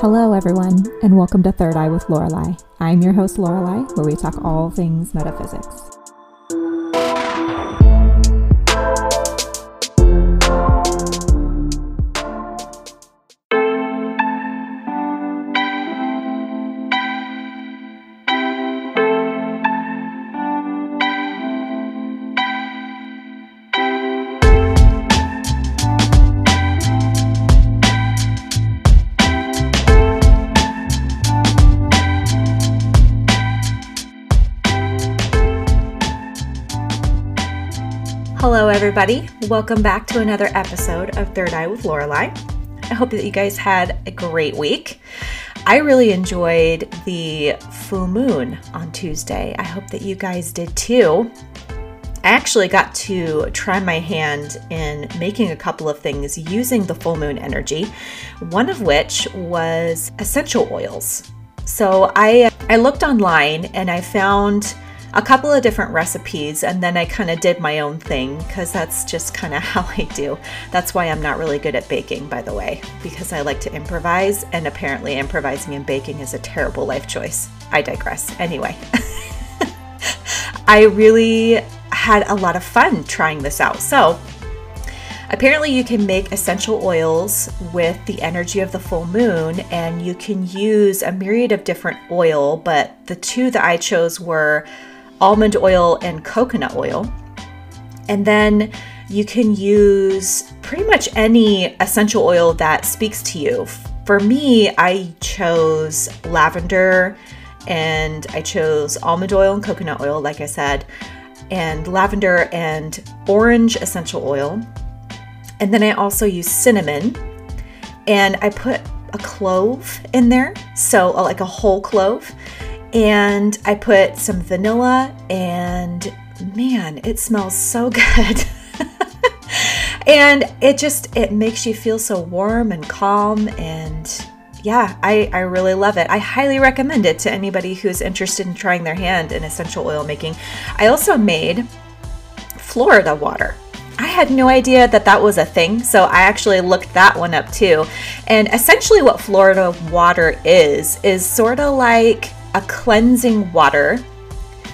Hello everyone, and welcome to Third Eye with Lorelai. I'm your host Lorelai, where we talk all things metaphysics. Hello everybody, welcome back to another episode of Third Eye with Lorelai. I hope that you guys had a great week. I really enjoyed the full moon on Tuesday. I hope that you guys did too. I actually got to try my hand in making a couple of things using the full moon energy, one of which was essential oils. So I looked online and I found a couple of different recipes, and then I kind of did my own thing because that's just kind of how I do. That's why I'm not really good at baking, by the way, because I like to improvise, and apparently improvising and baking is a terrible life choice. I digress. Anyway, I really had a lot of fun trying this out. So apparently you can make essential oils with the energy of the full moon, and you can use a myriad of different oil, but the two that I chose were almond oil and coconut oil. And then you can use pretty much any essential oil that speaks to you. For me, I chose lavender, and I chose almond oil and coconut oil, like I said, and lavender and orange essential oil. And then I also used cinnamon, and I put a clove in there, so like a whole clove. And I put some vanilla, and man, it smells so good. And it makes you feel so warm and calm, and yeah, I really love it. I highly recommend it to anybody who's interested in trying their hand in essential oil making. I also made Florida water. I had no idea that that was a thing, so I actually looked that one up too. And essentially what Florida water is sort of like a cleansing water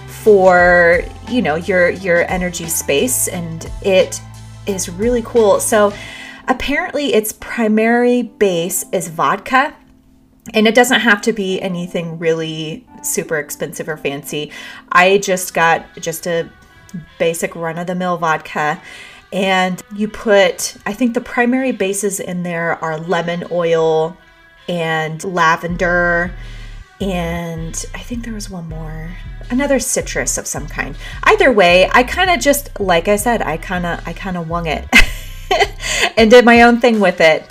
for, you know, your energy space, and it is really cool. So apparently its primary base is vodka, and it doesn't have to be anything really super expensive or fancy. I just got just a basic run-of-the-mill vodka, and you put, I think the primary bases in there are lemon oil and lavender, and I think there was one more, another citrus of some kind. Either way, I kind of just, like I said, I kind of wung it and did my own thing with it.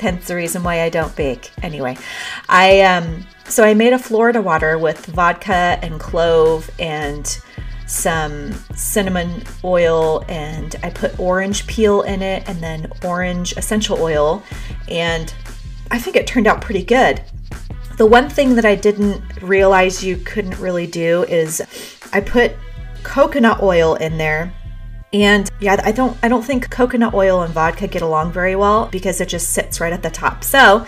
Hence the reason why I don't bake. Anyway, so I made a Florida water with vodka and clove and some cinnamon oil, and I put orange peel in it and then orange essential oil, and I think it turned out pretty good. The one thing that I didn't realize you couldn't really do is I put coconut oil in there, and yeah, I don't think coconut oil and vodka get along very well because it just sits right at the top. So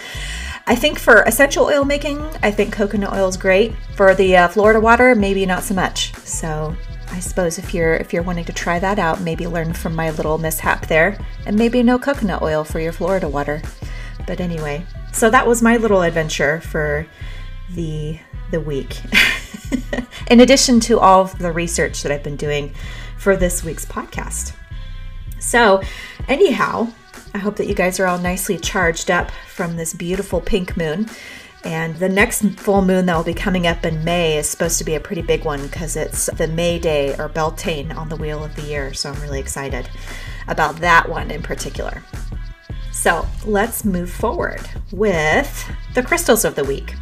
I think for essential oil making, I think coconut oil is great. For the Florida water, maybe not so much. So I suppose if you're wanting to try that out, maybe learn from my little mishap there, and maybe no coconut oil for your Florida water. But anyway, so that was my little adventure for the week. In addition to all of the research that I've been doing for this week's podcast. So anyhow, I hope that you guys are all nicely charged up from this beautiful pink moon. And the next full moon that will be coming up in May is supposed to be a pretty big one because it's the May Day or Beltane on the Wheel of the Year. So I'm really excited about that one in particular. So let's move forward with the crystals of the week.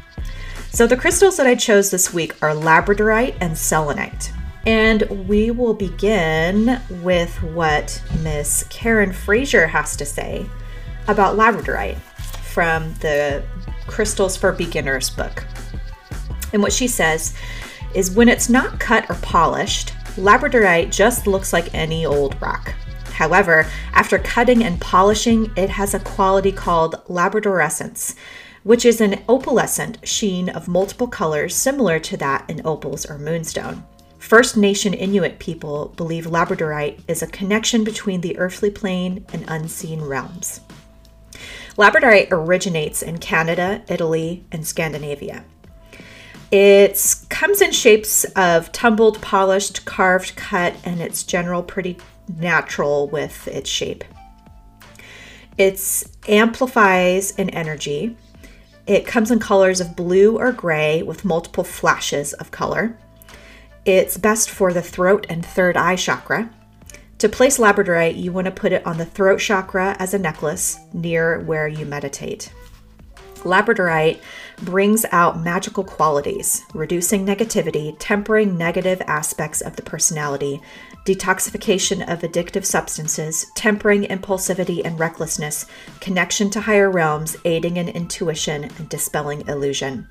So the crystals that I chose this week are Labradorite and Selenite. And we will begin with what Miss Karen Frazier has to say about Labradorite from the Crystals for Beginners book. And what she says is, when it's not cut or polished, Labradorite just looks like any old rock. However, after cutting and polishing, it has a quality called labradorescence, which is an opalescent sheen of multiple colors similar to that in opals or moonstone. First Nation Inuit people believe labradorite is a connection between the earthly plane and unseen realms. Labradorite originates in Canada, Italy, and Scandinavia. It comes in shapes of tumbled, polished, carved, cut, and it's general pretty natural with its shape. It amplifies in energy. It comes in colors of blue or gray with multiple flashes of color. It's best for the throat and third eye chakra. To place labradorite, you want to put it on the throat chakra as a necklace near where you meditate. Labradorite brings out magical qualities, reducing negativity, tempering negative aspects of the personality, detoxification of addictive substances, tempering impulsivity and recklessness, connection to higher realms, aiding in intuition, and dispelling illusion.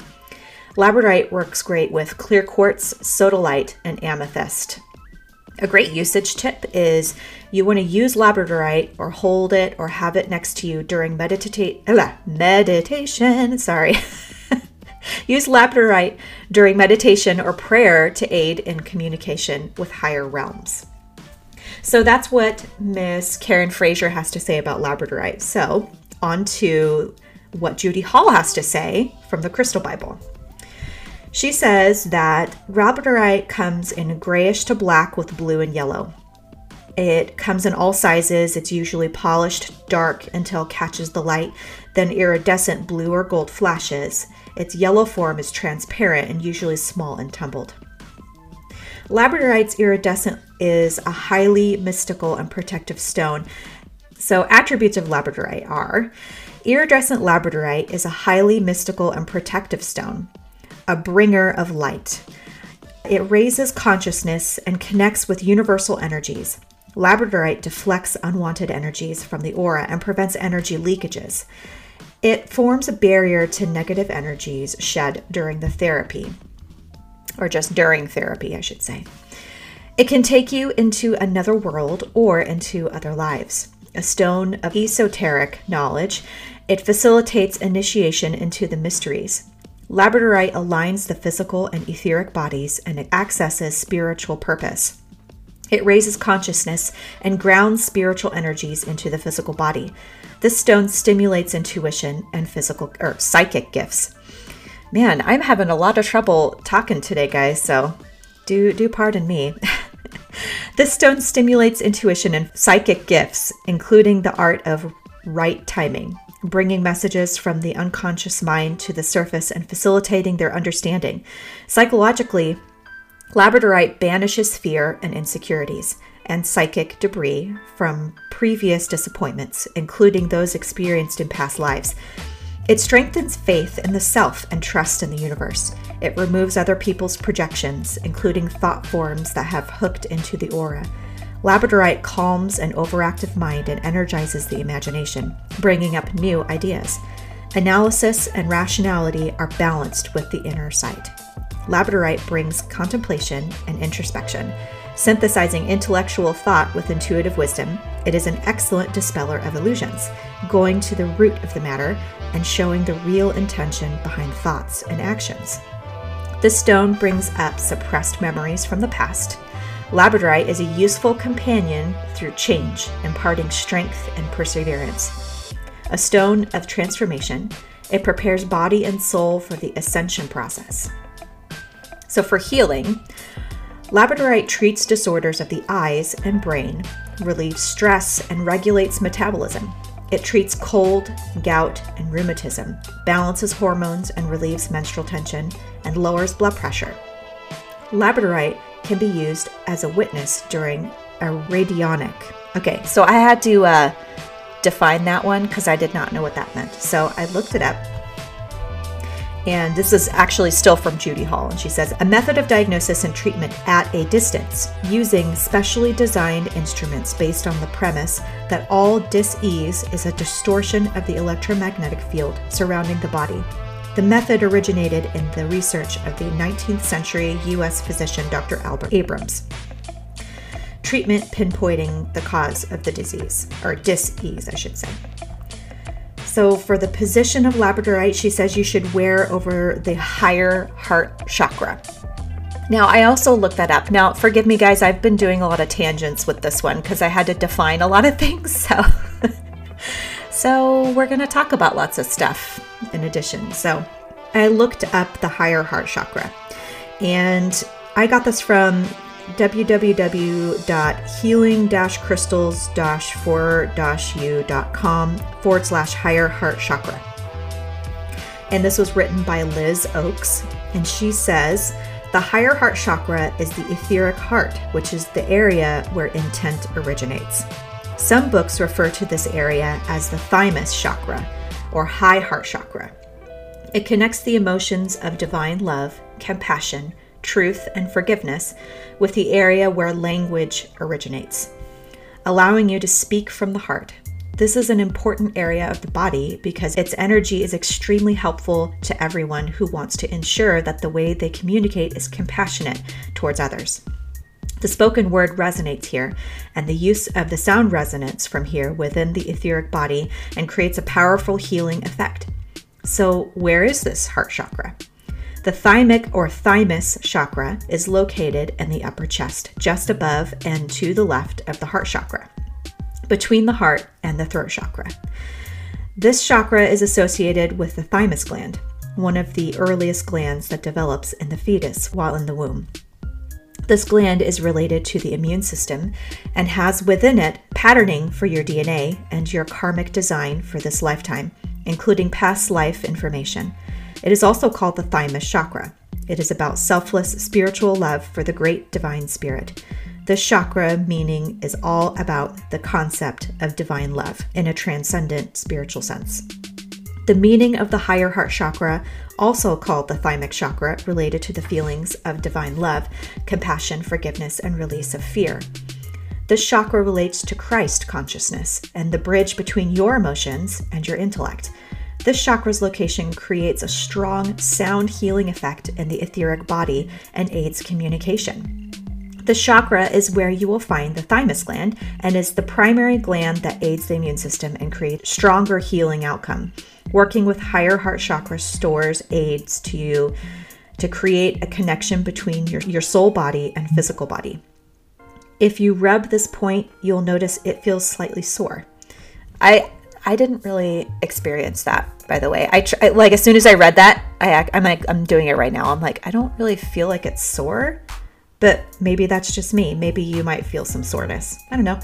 Labradorite works great with clear quartz, sodalite, and amethyst. A great usage tip is you want to use labradorite or hold it or have it next to you during meditation. Use labradorite during meditation or prayer to aid in communication with higher realms. So that's what Miss Karen Frazier has to say about labradorite. So on to what Judy Hall has to say from the Crystal Bible. She says that labradorite comes in grayish to black with blue and yellow. It comes in all sizes. It's usually polished dark until catches the light, then iridescent blue or gold flashes. Its yellow form is transparent and usually small and tumbled. Labradorite's iridescent is a highly mystical and protective stone. So attributes of labradorite are: iridescent labradorite is a highly mystical and protective stone, a bringer of light. It raises consciousness and connects with universal energies. Labradorite deflects unwanted energies from the aura and prevents energy leakages. It forms a barrier to negative energies shed during the therapy, or just during therapy, I should say. It can take you into another world or into other lives. A stone of esoteric knowledge, it facilitates initiation into the mysteries. Labradorite aligns the physical and etheric bodies, and it accesses spiritual purpose. It raises consciousness and grounds spiritual energies into the physical body. This stone stimulates intuition and physical or psychic gifts. Man, I'm having a lot of trouble talking today, guys, so do pardon me. This stone stimulates intuition and psychic gifts, including the art of right timing, bringing messages from the unconscious mind to the surface and facilitating their understanding. Psychologically, labradorite banishes fear and insecurities and psychic debris from previous disappointments, including those experienced in past lives. It strengthens faith in the self and trust in the universe. It removes other people's projections, including thought forms that have hooked into the aura. Labradorite calms an overactive mind and energizes the imagination, bringing up new ideas. Analysis and rationality are balanced with the inner sight. Labradorite brings contemplation and introspection, synthesizing intellectual thought with intuitive wisdom. It is an excellent dispeller of illusions, going to the root of the matter and showing the real intention behind thoughts and actions. This stone brings up suppressed memories from the past. Labradorite is a useful companion through change, imparting strength and perseverance. A stone of transformation, it prepares body and soul for the ascension process. So for healing, labradorite treats disorders of the eyes and brain, relieves stress, and regulates metabolism. It treats cold, gout, and rheumatism, balances hormones and relieves menstrual tension, and lowers blood pressure. Labradorite can be used as a witness during a radionic. Okay, so I had to define that one because I did not know what that meant. So I looked it up. And this is actually still from Judy Hall. And she says, a method of diagnosis and treatment at a distance using specially designed instruments based on the premise that all dis-ease is a distortion of the electromagnetic field surrounding the body. The method originated in the research of the 19th century U.S. physician Dr. Albert Abrams. Treatment pinpointing the cause of the disease, or dis-ease, I should say. So for the position of labradorite, she says you should wear over the higher heart chakra. Now, I also looked that up. Now, forgive me, guys, I've been doing a lot of tangents with this one because I had to define a lot of things. So, so we're going to talk about lots of stuff in addition. So I looked up the higher heart chakra, and I got this from www.healing-crystals-for-u.com/higher-heart-chakra. And this was written by Liz Oakes, and she says, the higher heart chakra is the etheric heart, which is the area where intent originates. Some books refer to this area as the thymus chakra or high heart chakra. It connects the emotions of divine love, compassion, truth, and forgiveness with the area where language originates, allowing you to speak from the heart. This is an important area of the body because its energy is extremely helpful to everyone who wants to ensure that the way they communicate is compassionate towards others. The spoken word resonates here, and the use of the sound resonance from here within the etheric body and creates a powerful healing effect. So where is this heart chakra? The thymic or thymus chakra is located in the upper chest, just above and to the left of the heart chakra, between the heart and the throat chakra. This chakra is associated with the thymus gland, one of the earliest glands that develops in the fetus while in the womb. This gland is related to the immune system and has within it patterning for your DNA and your karmic design for this lifetime, including past life information. It is also called the thymus chakra. It is about selfless spiritual love for the great divine spirit. This chakra meaning is all about the concept of divine love in a transcendent spiritual sense. The meaning of the higher heart chakra, also called the thymic chakra, related to the feelings of divine love, compassion, forgiveness, and release of fear. This chakra relates to Christ consciousness and the bridge between your emotions and your intellect. This chakra's location creates a strong sound healing effect in the etheric body and aids communication. The chakra is where you will find the thymus gland and is the primary gland that aids the immune system and creates stronger healing outcome. Working with higher heart chakra stores aids to you to create a connection between your soul body and physical body. If you rub this point, you'll notice it feels slightly sore. I didn't really experience that, by the way. I as soon as I read that, I'm doing it right now. I'm like, I don't really feel like it's sore, but maybe that's just me. Maybe you might feel some soreness. I don't know.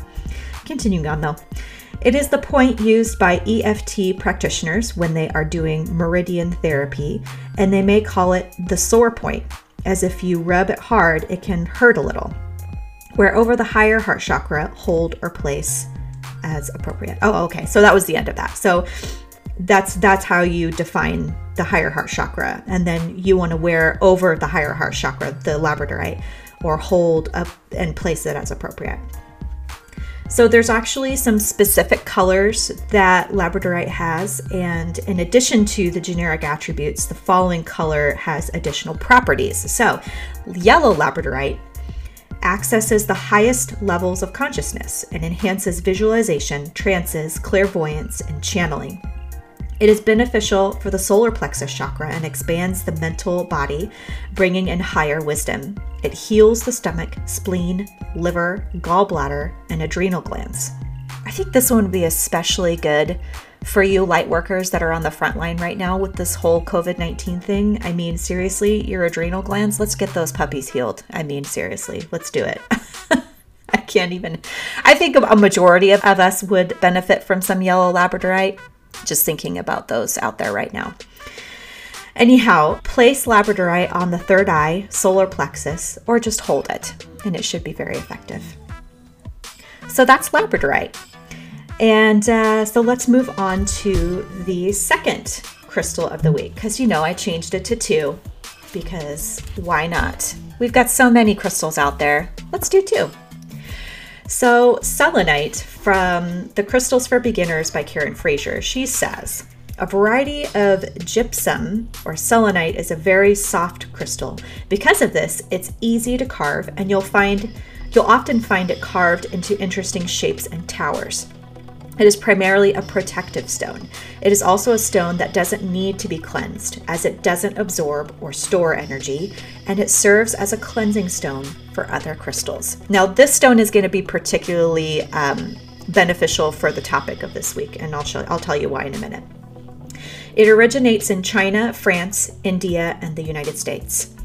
Continuing on though. It is the point used by EFT practitioners when they are doing meridian therapy, and they may call it the sore point, as if you rub it hard, it can hurt a little. Where over the higher heart chakra, hold or place as appropriate. Oh, okay. So that was the end of that. So that's how you define the higher heart chakra. And then you want to wear over the higher heart chakra, the labradorite, or hold up and place it as appropriate. So there's actually some specific colors that labradorite has. And in addition to the generic attributes, the following color has additional properties. So yellow labradorite accesses the highest levels of consciousness and enhances visualization, trances, clairvoyance, and channeling. It is beneficial for the solar plexus chakra and expands the mental body, bringing in higher wisdom. It heals the stomach, spleen, liver, gallbladder, and adrenal glands. I think this one would be especially good for you light workers that are on the front line right now with this whole COVID-19 thing. I mean, seriously, your adrenal glands, let's get those puppies healed. I mean, seriously, let's do it. I think a majority of us would benefit from some yellow labradorite. Just thinking about those out there right now. Anyhow, place labradorite on the third eye, solar plexus, or just hold it, and it should be very effective. So that's labradorite. And so let's move on to the second crystal of the week, because you know I changed it to two, because why not? We've got so many crystals out there. Let's do two. So selenite from the Crystals for Beginners by Karen Frazier, she says, a variety of gypsum or selenite is a very soft crystal. Because of this, it's easy to carve, and you'll often find it carved into interesting shapes and towers. It is primarily a protective stone. It is also a stone that doesn't need to be cleansed, as it doesn't absorb or store energy, and it serves as a cleansing stone for other crystals. Now, this stone is going to be particularly beneficial for the topic of this week, and I'll tell you why in a minute. It originates in China, France, India, and the United States.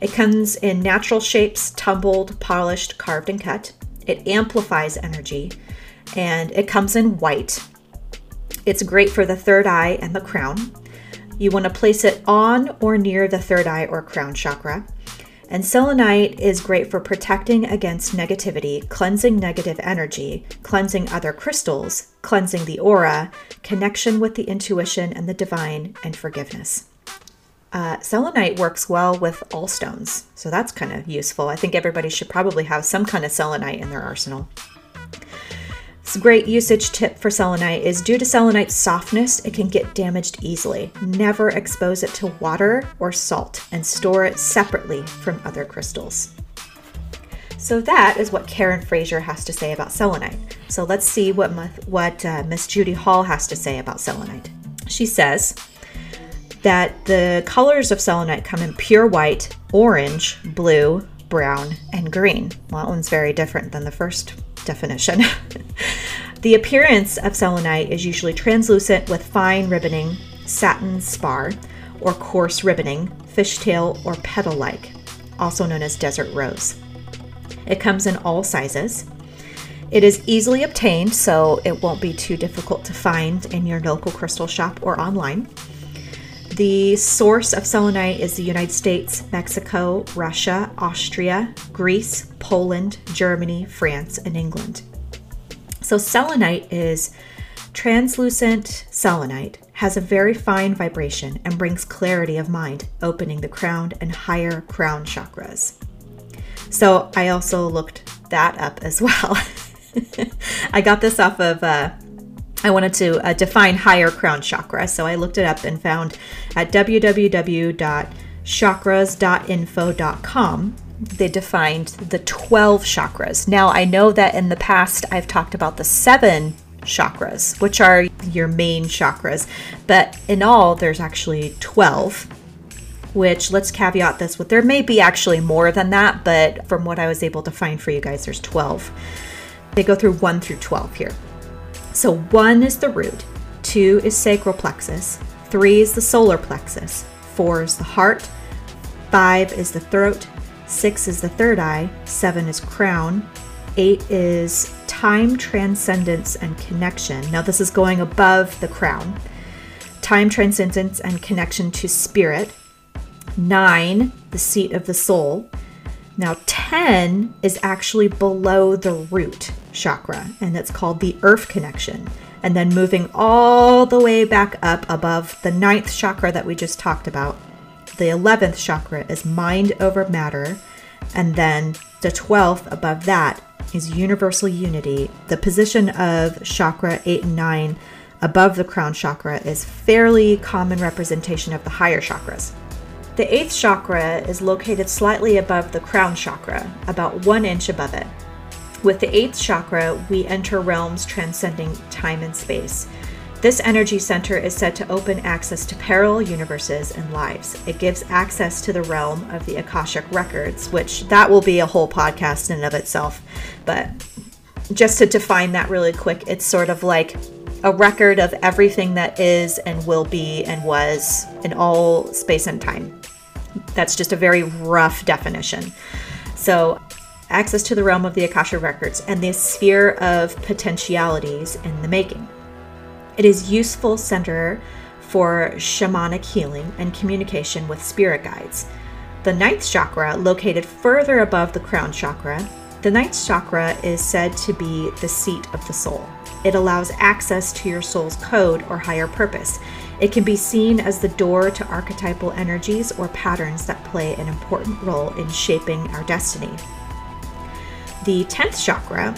It comes in natural shapes, tumbled, polished, carved, and cut. It amplifies energy. And it comes in white. It's great for the third eye and the crown. You want to place it on or near the third eye or crown chakra. And selenite is great for protecting against negativity, cleansing negative energy, cleansing other crystals, cleansing the aura, connection with the intuition and the divine, and forgiveness. Selenite works well with all stones, so that's kind of useful. I think everybody should probably have some kind of selenite in their arsenal. Great usage tip for selenite is due to selenite's softness, it can get damaged easily. Never expose it to water or salt and store it separately from other crystals. So that is what Karen Frazier has to say about selenite. So let's see what Miss Judy Hall has to say about selenite. She says that the colors of selenite come in pure white, orange, blue, brown, and green. Well, that one's very different than the first definition. The appearance of selenite is usually translucent with fine ribboning, satin spar, or coarse ribboning, fishtail or petal-like, also known as desert rose. It comes in all sizes. It is easily obtained, so it won't be too difficult to find in your local crystal shop or online. The source of selenite is the United States, Mexico, Russia, Austria, Greece, Poland, Germany, France, and England. So selenite is translucent selenite, has a very fine vibration, and brings clarity of mind, opening the crown and higher crown chakras. So I also looked that up as well. I got this off of... I wanted to define higher crown chakra, so I looked it up and found at www.chakras.info.com, they defined the 12 chakras. Now, I know that in the past I've talked about the 7 chakras, which are your main chakras, but in all, there's actually 12, which let's caveat this with there may be actually more than that, but from what I was able to find for you guys, there's 12. They go through 1 through 12 here. So 1 is the root, 2 is sacral plexus, 3 is the solar plexus, 4 is the heart, 5 is the throat, 6 is the third eye, 7 is crown, 8 is time, transcendence, and connection. Now this is going above the crown. Time, transcendence, and connection to spirit. 9, the seat of the soul. Now 10 is actually below the root chakra, and it's called the earth connection. And then moving all the way back up above the 9th chakra that we just talked about, the 11th chakra is mind over matter, and then the 12th above that is universal unity. The position of chakra 8 and 9 above the crown chakra is fairly common representation of the higher chakras. The 8th chakra is located slightly above the crown chakra, about 1 inch above it. With the 8th chakra, we enter realms transcending time and space. This energy center is said to open access to parallel universes and lives. It gives access to the realm of the Akashic records, which that will be a whole podcast in and of itself. But just to define that really quick, it's sort of like a record of everything that is and will be and was in all space and time. That's just a very rough definition. So access to the realm of the Akasha records and the sphere of potentialities in the making. It is a useful center for shamanic healing and communication with spirit guides. The 9th chakra, located further above the crown chakra, the 9th chakra is said to be the seat of the soul. It allows access to your soul's code or higher purpose. It can be seen as the door to archetypal energies or patterns that play an important role in shaping our destiny. The 10th chakra,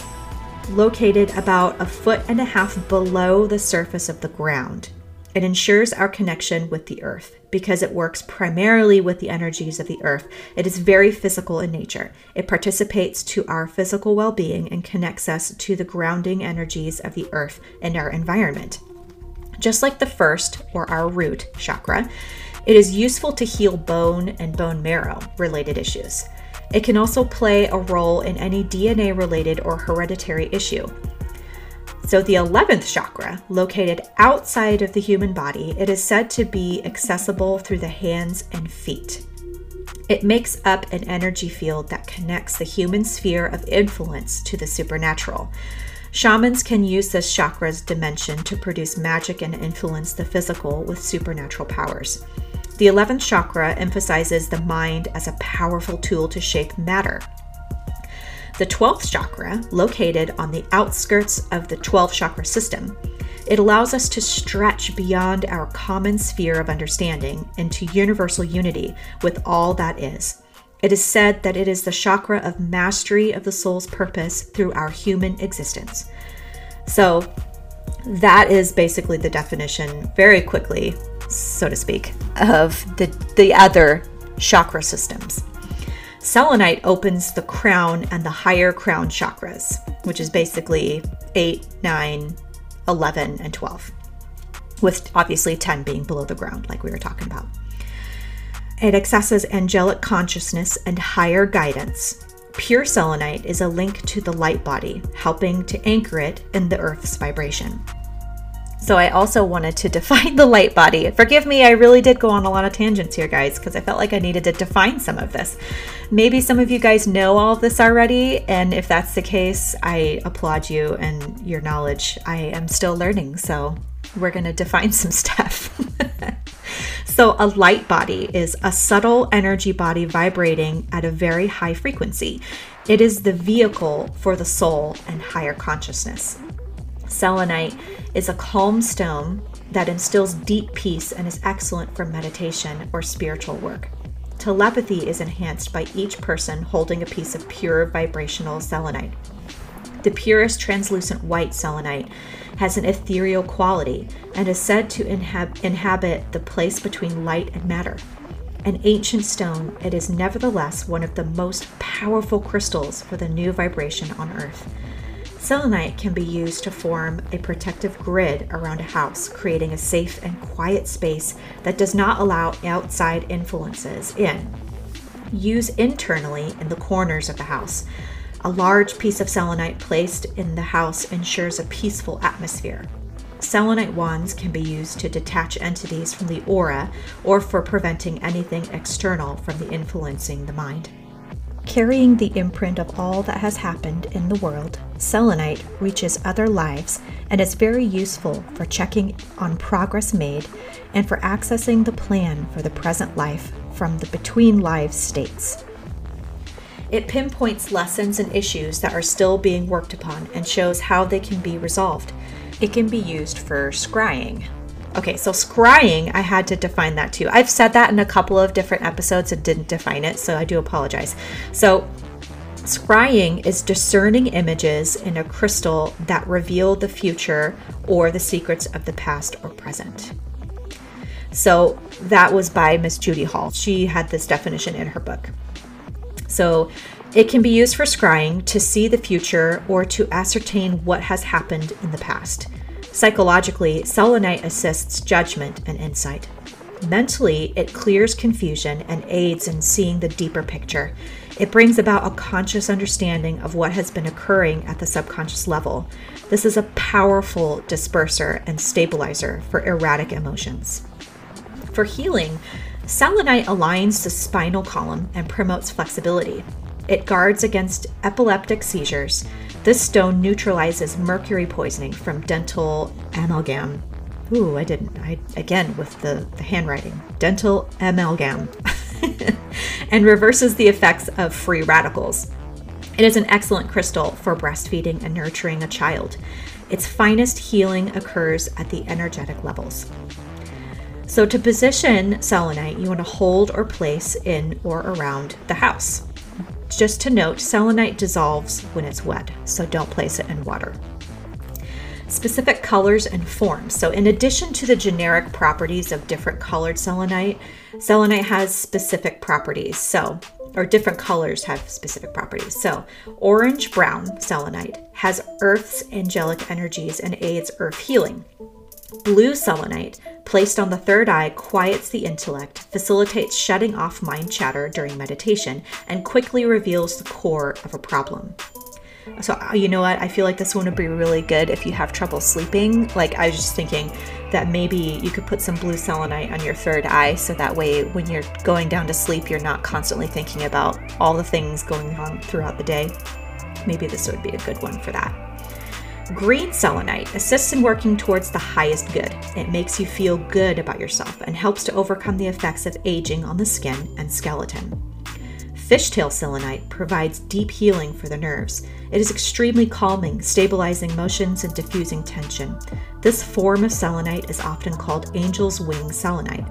located about 1.5 feet below the surface of the ground, It ensures our connection with the earth because it works primarily with the energies of the earth. It is very physical in nature. It participates to our physical well-being and connects us to the grounding energies of the earth and our environment. Just like the first, or our root chakra, it is useful to heal bone and bone marrow related issues. It can also play a role in any DNA related or hereditary issue. So the 11th chakra, located outside of the human body, it is said to be accessible through the hands and feet. It makes up an energy field that connects the human sphere of influence to the supernatural. Shamans can use this chakra's dimension to produce magic and influence the physical with supernatural powers. The 11th chakra emphasizes the mind as a powerful tool to shape matter. The 12th chakra, located on the outskirts of the 12 chakra system, it allows us to stretch beyond our common sphere of understanding into universal unity with all that is. It is said that it is the chakra of mastery of the soul's purpose through our human existence. So that is basically the definition, very quickly, so to speak, of the other chakra systems. Selenite opens the crown and the higher crown chakras, which is basically 8, 9, 11, and 12, with obviously 10 being below the ground, like we were talking about. It accesses angelic consciousness and higher guidance. Pure selenite is a link to the light body, helping to anchor it in the earth's vibration. So I also wanted to define the light body. Forgive me, I really did go on a lot of tangents here, guys, because I felt like I needed to define some of this. Maybe some of you guys know all of this already, and if that's the case, I applaud you and your knowledge. I am still learning, so we're going to define some stuff. So a light body is a subtle energy body vibrating at a very high frequency. It is the vehicle for the soul and higher consciousness. Selenite is a calm stone that instills deep peace and is excellent for meditation or spiritual work. Telepathy is enhanced by each person holding a piece of pure vibrational selenite. The purest translucent white selenite has an ethereal quality and is said to inhabit the place between light and matter. An ancient stone, it is nevertheless one of the most powerful crystals for the new vibration on Earth. Selenite can be used to form a protective grid around a house, creating a safe and quiet space that does not allow outside influences in. Use internally in the corners of the house. A large piece of selenite placed in the house ensures a peaceful atmosphere. Selenite wands can be used to detach entities from the aura or for preventing anything external from influencing the mind. Carrying the imprint of all that has happened in the world, selenite reaches other lives and is very useful for checking on progress made and for accessing the plan for the present life from the between lives states. It pinpoints lessons and issues that are still being worked upon and shows how they can be resolved. It can be used for scrying. Okay, so scrying, I had to define that too. I've said that in a couple of different episodes and didn't define it, so I do apologize. So scrying is discerning images in a crystal that reveal the future or the secrets of the past or present. So that was by Miss Judy Hall. She had this definition in her book. So it can be used for scrying to see the future or to ascertain what has happened in the past. Psychologically, selenite assists judgment and insight. Mentally, it clears confusion and aids in seeing the deeper picture. It brings about a conscious understanding of what has been occurring at the subconscious level. This is a powerful disperser and stabilizer for erratic emotions. For healing, selenite aligns the spinal column and promotes flexibility. It guards against epileptic seizures. This stone neutralizes mercury poisoning from dental amalgam. Ooh, again, with the handwriting. Dental amalgam. And reverses the effects of free radicals. It is an excellent crystal for breastfeeding and nurturing a child. Its finest healing occurs at the energetic levels. So to position selenite, you want to hold or place in or around the house. Just to note, selenite dissolves when it's wet, so don't place it in water. specific colors and forms. So in addition to the generic properties of different colored selenite, selenite has specific properties. So, or different colors have specific properties. So orange-brown selenite has Earth's angelic energies and aids Earth healing. Blue selenite, placed on the third eye, quiets the intellect, facilitates shutting off mind chatter during meditation, and quickly reveals the core of a problem. So you know what? I feel like this one would be really good if you have trouble sleeping. Like, I was just thinking that maybe you could put some blue selenite on your third eye, so that way when you're going down to sleep, you're not constantly thinking about all the things going on throughout the day. Maybe this would be a good one for that. Green selenite assists in working towards the highest good. It makes you feel good about yourself and helps to overcome the effects of aging on the skin and skeleton. Fishtail selenite provides deep healing for the nerves. It is extremely calming, stabilizing motions, and diffusing tension. This form of selenite is often called angel's wing selenite,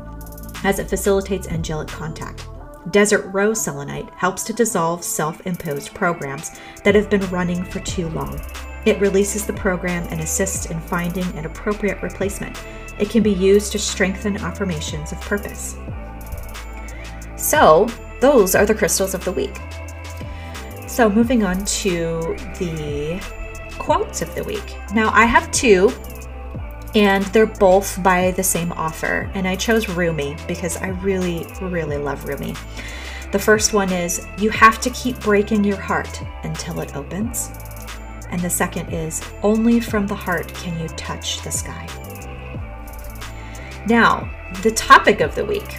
as it facilitates angelic contact. Desert row selenite helps to dissolve self-imposed programs that have been running for too long. It releases the program and assists in finding an appropriate replacement. It can be used to strengthen affirmations of purpose. So, those are the crystals of the week. So moving on to the quotes of the week. Now I have two, and they're both by the same author, and I chose Rumi because I really, really love Rumi. The first one is, "You have to keep breaking your heart until it opens." And the second is, "Only from the heart can you touch the sky." Now, the topic of the week.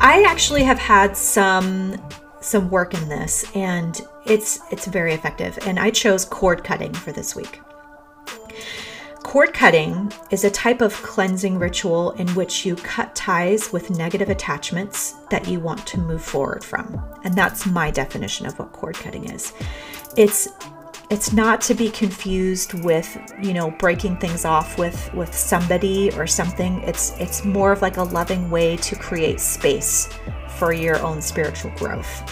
I actually have had some work in this, and it's very effective. And I chose cord cutting for this week. Cord cutting is a type of cleansing ritual in which you cut ties with negative attachments that you want to move forward from. And that's my definition of what cord cutting is. It's not to be confused with, you know, breaking things off with somebody or something. It's more of like a loving way to create space for your own spiritual growth.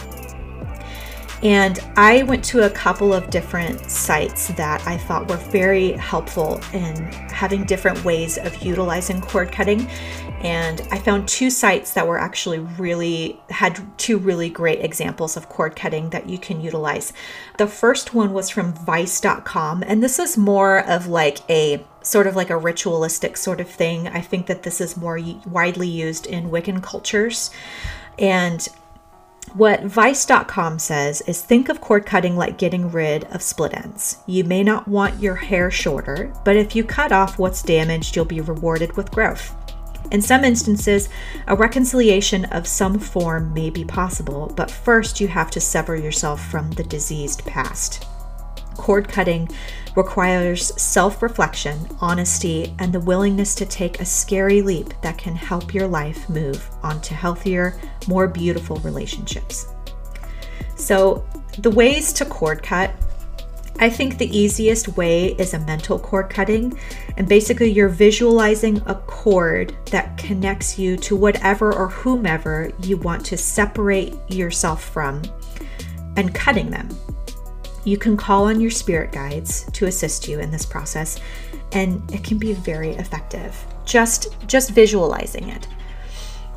And I went to a couple of different sites that I thought were very helpful in having different ways of utilizing cord cutting. And I found two sites that were actually had two really great examples of cord cutting that you can utilize. The first one was from vice.com, and this is more of like a sort of like a ritualistic sort of thing. I think that this is more widely used in Wiccan cultures. And what Vice.com says is, think of cord cutting like getting rid of split ends. You may not want your hair shorter, but if you cut off what's damaged, you'll be rewarded with growth. In some instances, a reconciliation of some form may be possible, but first you have to sever yourself from the diseased past. Cord cutting requires self-reflection, honesty, and the willingness to take a scary leap that can help your life move onto healthier, more beautiful relationships. So the ways to cord cut, I think the easiest way is a mental cord cutting. And basically you're visualizing a cord that connects you to whatever or whomever you want to separate yourself from and cutting them. You can call on your spirit guides to assist you in this process, and it can be very effective. Just visualizing it.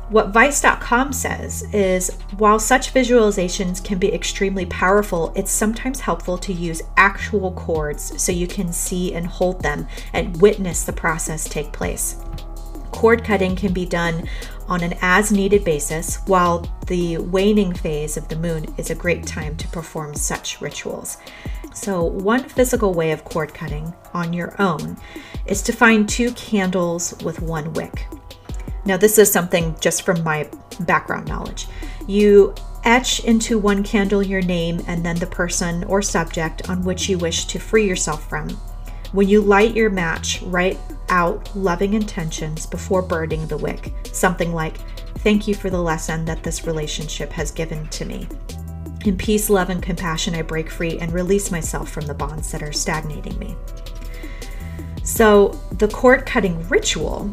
What Vice.com says is, while such visualizations can be extremely powerful, it's sometimes helpful to use actual cords so you can see and hold them and witness the process take place. Cord cutting can be done on an as-needed basis, while the waning phase of the moon is a great time to perform such rituals. So one physical way of cord cutting on your own is to find two candles with one wick. Now this is something just from my background knowledge. You etch into one candle your name and then the person or subject on which you wish to free yourself from. When you light your match, write out loving intentions before burning the wick. Something like, "Thank you for the lesson that this relationship has given to me. In peace, love, and compassion, I break free and release myself from the bonds that are stagnating me." So the cord cutting ritual,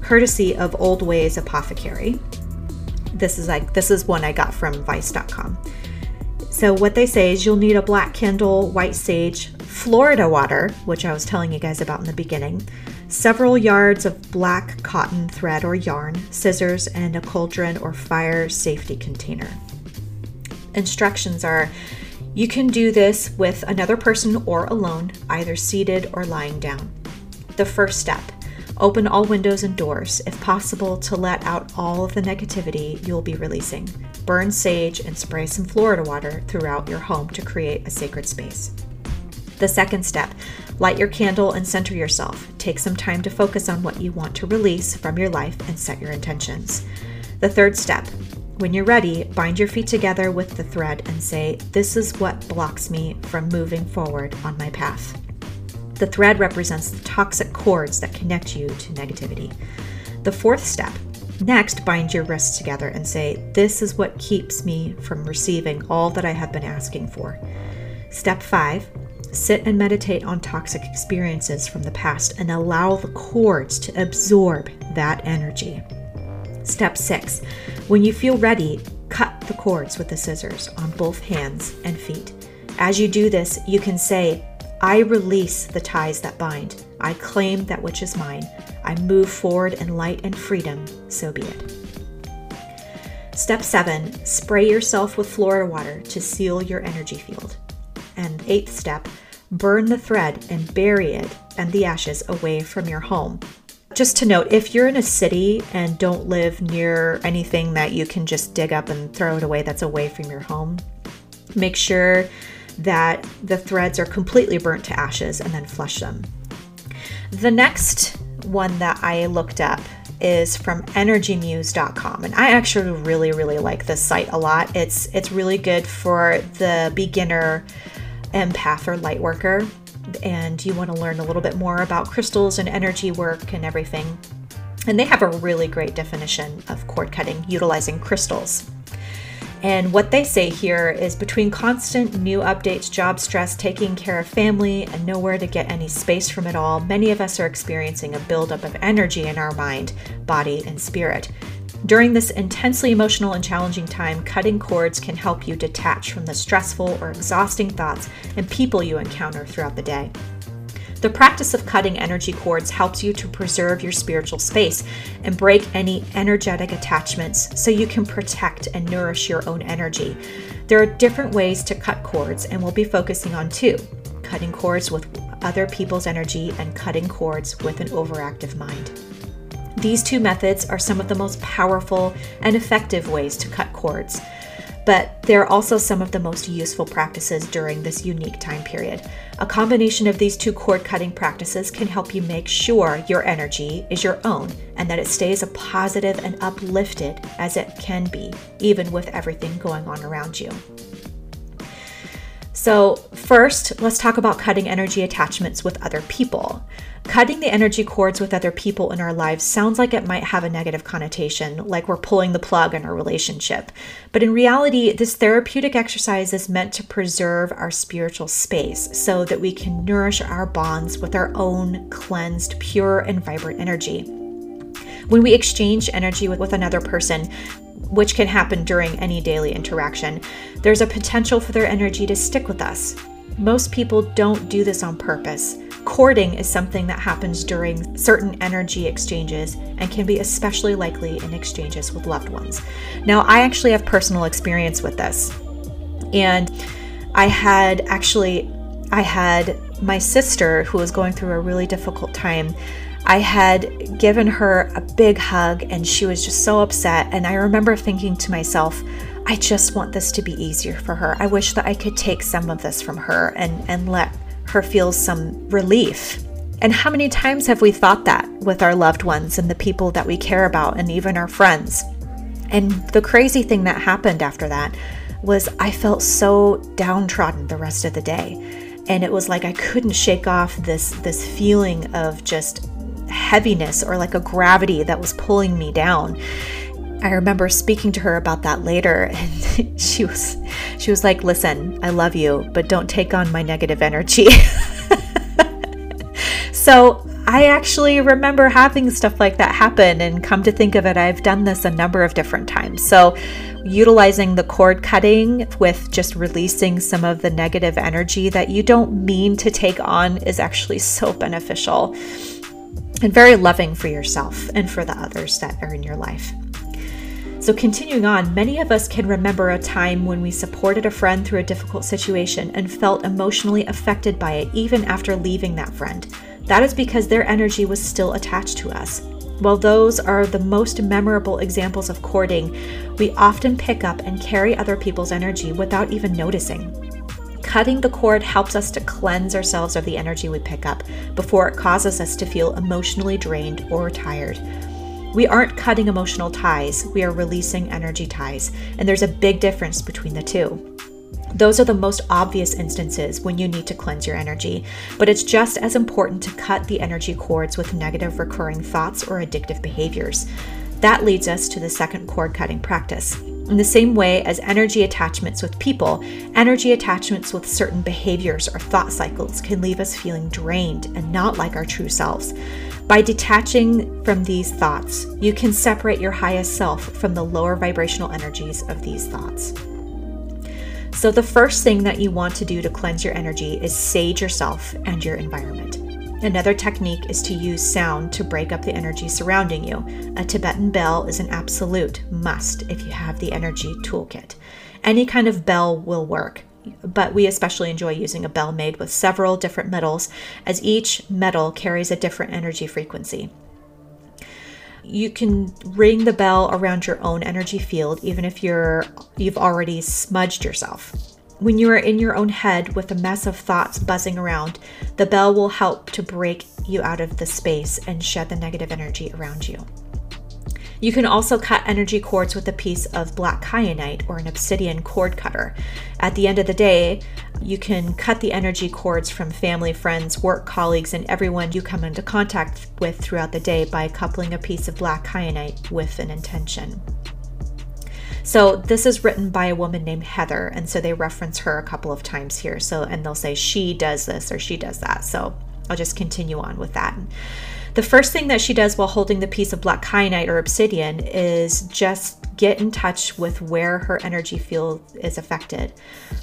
courtesy of Old Ways Apothecary, this is one I got from Vice.com. So what they say is you'll need a black candle, white sage, Florida water, which I was telling you guys about in the beginning, several yards of black cotton thread or yarn, scissors, and a cauldron or fire safety container. Instructions are, you can do this with another person or alone, either seated or lying down. The first step, open all windows and doors, if possible, to let out all of the negativity you'll be releasing. Burn sage and spray some Florida water throughout your home to create a sacred space. The second step, light your candle and center yourself. Take some time to focus on what you want to release from your life and set your intentions. The third step, when you're ready, bind your feet together with the thread and say, "This is what blocks me from moving forward on my path." The thread represents the toxic cords that connect you to negativity. The fourth step, next, bind your wrists together and say, "This is what keeps me from receiving all that I have been asking for." Step 5, sit and meditate on toxic experiences from the past and allow the cords to absorb that energy. Step 6, when you feel ready, cut the cords with the scissors on both hands and feet. As you do this, you can say, "I release the ties that bind. I claim that which is mine. I move forward in light and freedom, so be it." Step 7, spray yourself with Florida water to seal your energy field. And 8th step, burn the thread and bury it and the ashes away from your home. Just to note, if you're in a city and don't live near anything that you can just dig up and throw it away that's away from your home, make sure that the threads are completely burnt to ashes and then flush them. The next one that I looked up is from energymuse.com, and I actually really like this site a lot. It's really good for the beginner empath or light worker, and you want to learn a little bit more about crystals and energy work and everything. And they have a really great definition of cord cutting utilizing crystals. And what they say here is, between constant new updates, job stress, taking care of family, and nowhere to get any space from it all, many of us are experiencing a buildup of energy in our mind, body, and spirit. During this intensely emotional and challenging time, cutting cords can help you detach from the stressful or exhausting thoughts and people you encounter throughout the day. The practice of cutting energy cords helps you to preserve your spiritual space and break any energetic attachments so you can protect and nourish your own energy. There are different ways to cut cords, and we'll be focusing on two: cutting cords with other people's energy and cutting cords with an overactive mind. These two methods are some of the most powerful and effective ways to cut cords, but they're also some of the most useful practices during this unique time period. A combination of these two cord cutting practices can help you make sure your energy is your own and that it stays as positive and uplifted as it can be, even with everything going on around you. So first, let's talk about cutting energy attachments with other people. Cutting the energy cords with other people in our lives sounds like it might have a negative connotation, like we're pulling the plug in our relationship. But in reality, this therapeutic exercise is meant to preserve our spiritual space so that we can nourish our bonds with our own cleansed, pure, and vibrant energy. When we exchange energy with another person, which can happen during any daily interaction, there's a potential for their energy to stick with us. Most people don't do this on purpose. Cording is something that happens during certain energy exchanges and can be especially likely in exchanges with loved ones. Now, I actually have personal experience with this. And I had my sister, who was going through a really difficult time. I had given her a big hug and she was just so upset. And I remember thinking to myself, I just want this to be easier for her. I wish that I could take some of this from her and let her feel some relief. And how many times have we thought that with our loved ones and the people that we care about and even our friends? And the crazy thing that happened after that was I felt so downtrodden the rest of the day. And it was like I couldn't shake off this feeling of just heaviness or like a gravity that was pulling me down. I remember speaking to her about that later, and she was like, "Listen, I love you, but don't take on my negative energy." So I actually remember having stuff like that happen, and come to think of it, I've done this a number of different times. So utilizing the cord cutting with just releasing some of the negative energy that you don't mean to take on is actually so beneficial and very loving for yourself and for the others that are in your life. So continuing on, many of us can remember a time when we supported a friend through a difficult situation and felt emotionally affected by it even after leaving that friend. That is because their energy was still attached to us. While those are the most memorable examples of cording, we often pick up and carry other people's energy without even noticing. Cutting the cord helps us to cleanse ourselves of the energy we pick up before it causes us to feel emotionally drained or tired. We aren't cutting emotional ties, we are releasing energy ties, and there's a big difference between the two. Those are the most obvious instances when you need to cleanse your energy, but it's just as important to cut the energy cords with negative recurring thoughts or addictive behaviors. That leads us to the second cord cutting practice. In the same way as energy attachments with people, energy attachments with certain behaviors or thought cycles can leave us feeling drained and not like our true selves. By detaching from these thoughts, you can separate your highest self from the lower vibrational energies of these thoughts. So the first thing that you want to do to cleanse your energy is sage yourself and your environment. Another technique is to use sound to break up the energy surrounding you. A Tibetan bell is an absolute must if you have the energy toolkit. Any kind of bell will work, but we especially enjoy using a bell made with several different metals, as each metal carries a different energy frequency. You can ring the bell around your own energy field, even if you've already smudged yourself. When you are in your own head with a mess of thoughts buzzing around, the bell will help to break you out of the space and shed the negative energy around you. You can also cut energy cords with a piece of black kyanite or an obsidian cord cutter. At the end of the day, you can cut the energy cords from family, friends, work colleagues, and everyone you come into contact with throughout the day by coupling a piece of black kyanite with an intention. So this is written by a woman named Heather, and so they reference her a couple of times here. So, and they'll say she does this or she does that. So I'll just continue on with that. The first thing that she does while holding the piece of black kyanite or obsidian is just get in touch with where her energy field is affected.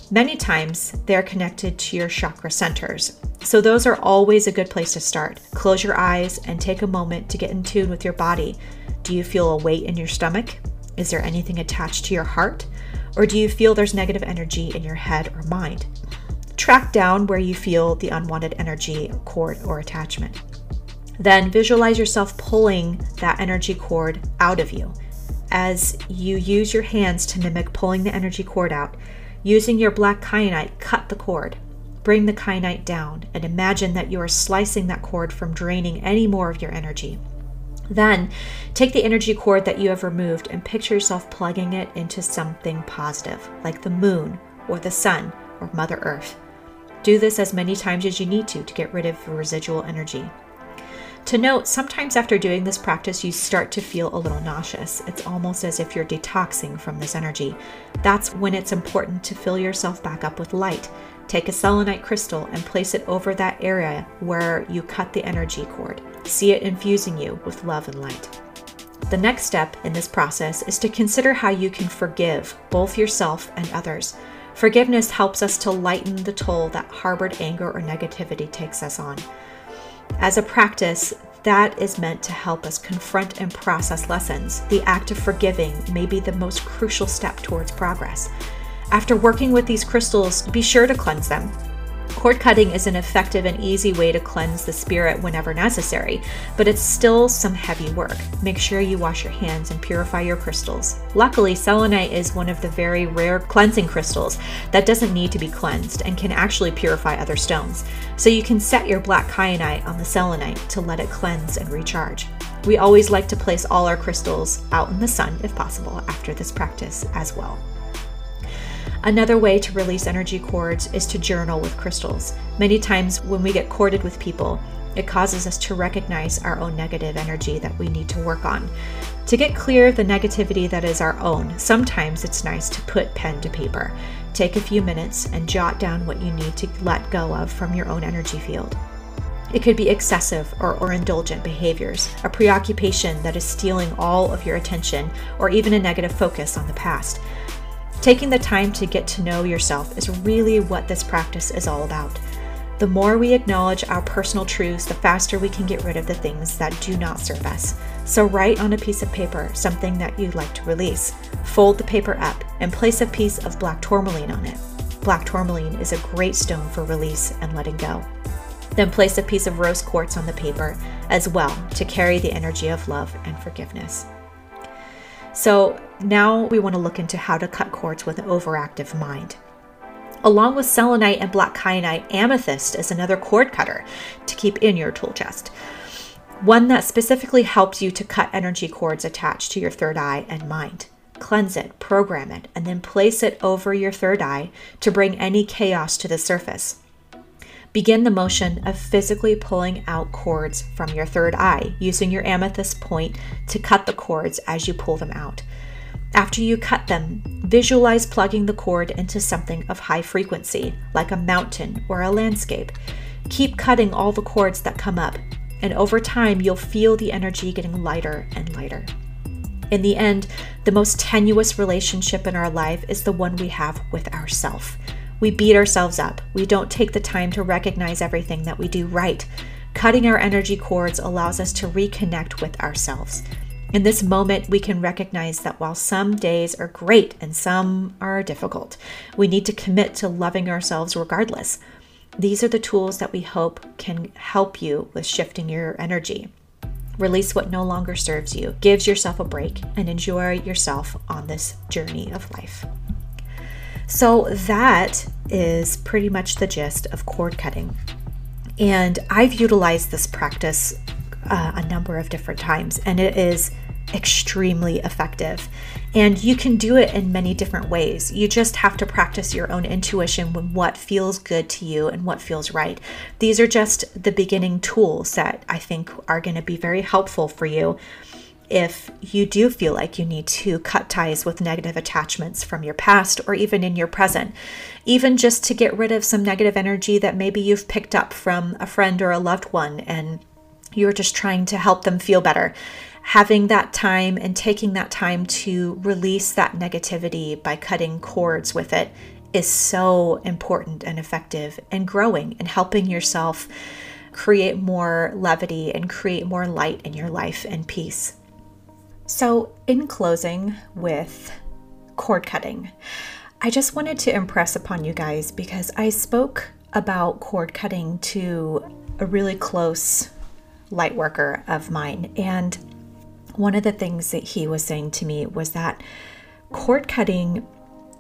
Many times they're connected to your chakra centers. So those are always a good place to start. Close your eyes and take a moment to get in tune with your body. Do you feel a weight in your stomach? Is there anything attached to your heart? Or do you feel there's negative energy in your head or mind? Track down where you feel the unwanted energy, cord, or attachment. Then visualize yourself pulling that energy cord out of you. As you use your hands to mimic pulling the energy cord out, using your black kyanite, cut the cord. Bring the kyanite down and imagine that you are slicing that cord from draining any more of your energy. Then take the energy cord that you have removed and picture yourself plugging it into something positive, like the moon or the sun or Mother Earth. Do this as many times as you need to get rid of residual energy. To note, sometimes after doing this practice, you start to feel a little nauseous. It's almost as if you're detoxing from this energy. That's when it's important to fill yourself back up with light. Take a selenite crystal and place it over that area where you cut the energy cord. See it infusing you with love and light. The next step in this process is to consider how you can forgive both yourself and others. Forgiveness helps us to lighten the toll that harbored anger or negativity takes us on. As a practice, that is meant to help us confront and process lessons. The act of forgiving may be the most crucial step towards progress. After working with these crystals, be sure to cleanse them. Cord cutting is an effective and easy way to cleanse the spirit whenever necessary, but it's still some heavy work. Make sure you wash your hands and purify your crystals. Luckily, selenite is one of the very rare cleansing crystals that doesn't need to be cleansed and can actually purify other stones. So you can set your black kyanite on the selenite to let it cleanse and recharge. We always like to place all our crystals out in the sun if possible after this practice as well. Another way to release energy cords is to journal with crystals. Many times when we get corded with people, it causes us to recognize our own negative energy that we need to work on. To get clear of the negativity that is our own, sometimes it's nice to put pen to paper. Take a few minutes and jot down what you need to let go of from your own energy field. It could be excessive or indulgent behaviors, a preoccupation that is stealing all of your attention, or even a negative focus on the past. Taking the time to get to know yourself is really what this practice is all about. The more we acknowledge our personal truths, the faster we can get rid of the things that do not serve us. So write on a piece of paper something that you'd like to release. Fold the paper up and place a piece of black tourmaline on it. Black tourmaline is a great stone for release and letting go. Then place a piece of rose quartz on the paper as well to carry the energy of love and forgiveness. So now we want to look into how to cut cords with an overactive mind. Along with selenite and black kyanite, amethyst is another cord cutter to keep in your tool chest. One that specifically helps you to cut energy cords attached to your third eye and mind. Cleanse it, program it, and then place it over your third eye to bring any chaos to the surface. Begin the motion of physically pulling out cords from your third eye, using your amethyst point to cut the cords as you pull them out. After you cut them, visualize plugging the cord into something of high frequency, like a mountain or a landscape. Keep cutting all the cords that come up, and over time, you'll feel the energy getting lighter and lighter. In the end, the most tenuous relationship in our life is the one we have with ourselves. We beat ourselves up. We don't take the time to recognize everything that we do right. Cutting our energy cords allows us to reconnect with ourselves. In this moment, we can recognize that while some days are great and some are difficult, we need to commit to loving ourselves regardless. These are the tools that we hope can help you with shifting your energy. Release what no longer serves you, give yourself a break, and enjoy yourself on this journey of life. So that is pretty much the gist of cord cutting. And I've utilized this practice a number of different times, and it is extremely effective. And you can do it in many different ways. You just have to practice your own intuition when what feels good to you and what feels right. These are just the beginning tools that I think are going to be very helpful for you if you do feel like you need to cut ties with negative attachments from your past or even in your present, even just to get rid of some negative energy that maybe you've picked up from a friend or a loved one and you're just trying to help them feel better. Having that time and taking that time to release that negativity by cutting cords with it is so important and effective and growing and helping yourself create more levity and create more light in your life and peace. So in closing with cord cutting, I just wanted to impress upon you guys, because I spoke about cord cutting to a really close light worker of mine, and one of the things that he was saying to me was that cord cutting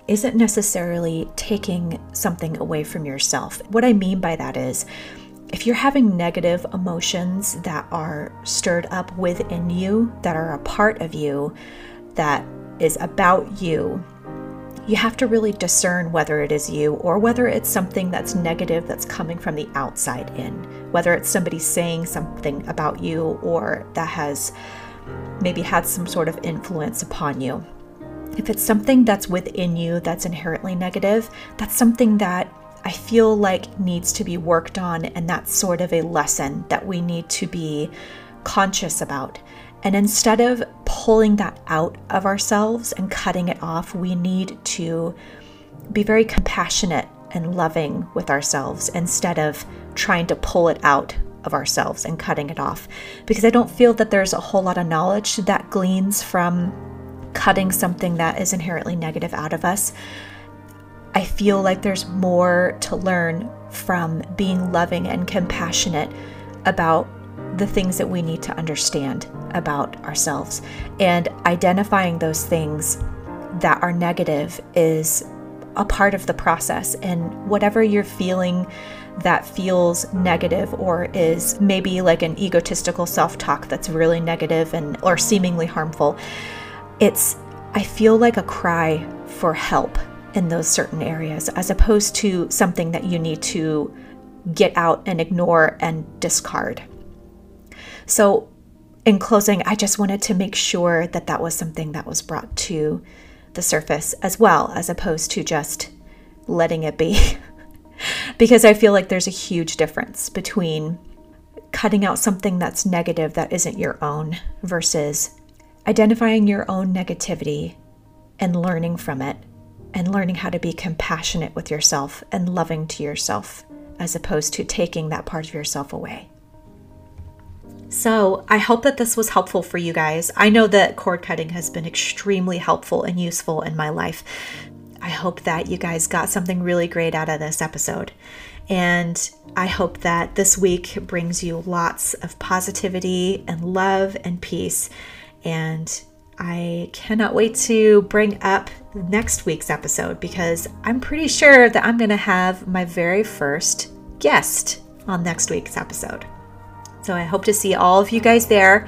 isn't necessarily taking something away from yourself. What I mean by that is, if you're having negative emotions that are stirred up within you, that are a part of you, that is about you, you have to really discern whether it is you or whether it's something that's negative that's coming from the outside in, whether it's somebody saying something about you or that has maybe had some sort of influence upon you. If it's something that's within you that's inherently negative, that's something that I feel like needs to be worked on, and that's sort of a lesson that we need to be conscious about. And instead of pulling that out of ourselves and cutting it off, we need to be very compassionate and loving with ourselves instead of trying to pull it out of ourselves and cutting it off, because I don't feel that there's a whole lot of knowledge that gleans from cutting something that is inherently negative out of us. I feel like there's more to learn from being loving and compassionate about the things that we need to understand about ourselves, and identifying those things that are negative is a part of the process. And whatever you're feeling that feels negative or is maybe like an egotistical self-talk that's really negative and or seemingly harmful, it's, I feel like, a cry for help in those certain areas, as opposed to something that you need to get out and ignore and discard. So in closing, I just wanted to make sure that that was something that was brought to the surface as well, as opposed to just letting it be. Because I feel like there's a huge difference between cutting out something that's negative that isn't your own versus identifying your own negativity and learning from it and learning how to be compassionate with yourself and loving to yourself as opposed to taking that part of yourself away. So I hope that this was helpful for you guys. I know that cord cutting has been extremely helpful and useful in my life. I hope that you guys got something really great out of this episode. And I hope that this week brings you lots of positivity and love and peace. And I cannot wait to bring up next week's episode because I'm pretty sure that I'm going to have my very first guest on next week's episode. So I hope to see all of you guys there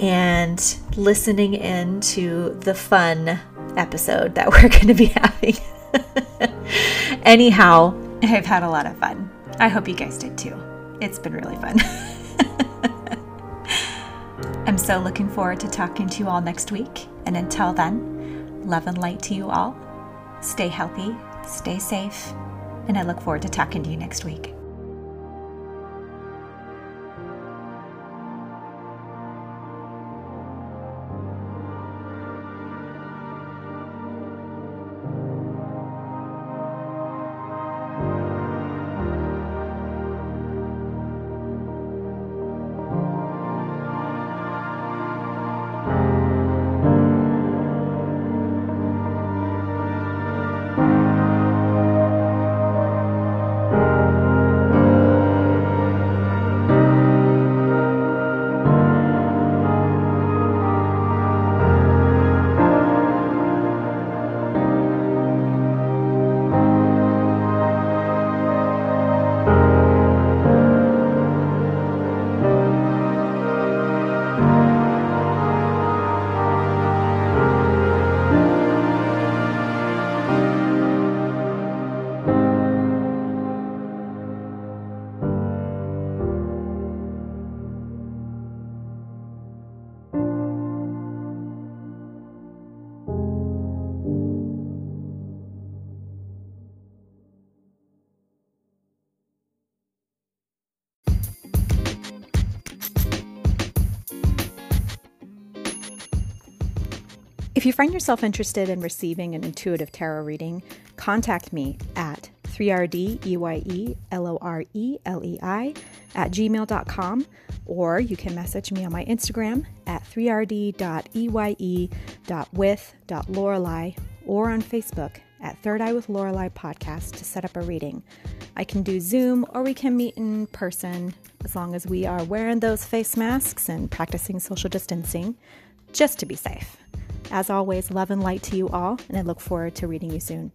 and listening in to the fun episode that we're going to be having. Anyhow, I've had a lot of fun. I hope you guys did too. It's been really fun. I'm so looking forward to talking to you all next week. And until then, love and light to you all. Stay healthy, stay safe, and I look forward to talking to you next week. If you find yourself interested in receiving an intuitive tarot reading, contact me at 3rdeyeloreelei@gmail.com, or you can message me on my Instagram at 3rd.eye.with.lorelai, or on Facebook at Third Eye with Lorelai Podcast to set up a reading. I can do Zoom or we can meet in person as long as we are wearing those face masks and practicing social distancing just to be safe. As always, love and light to you all, and I look forward to reading you soon.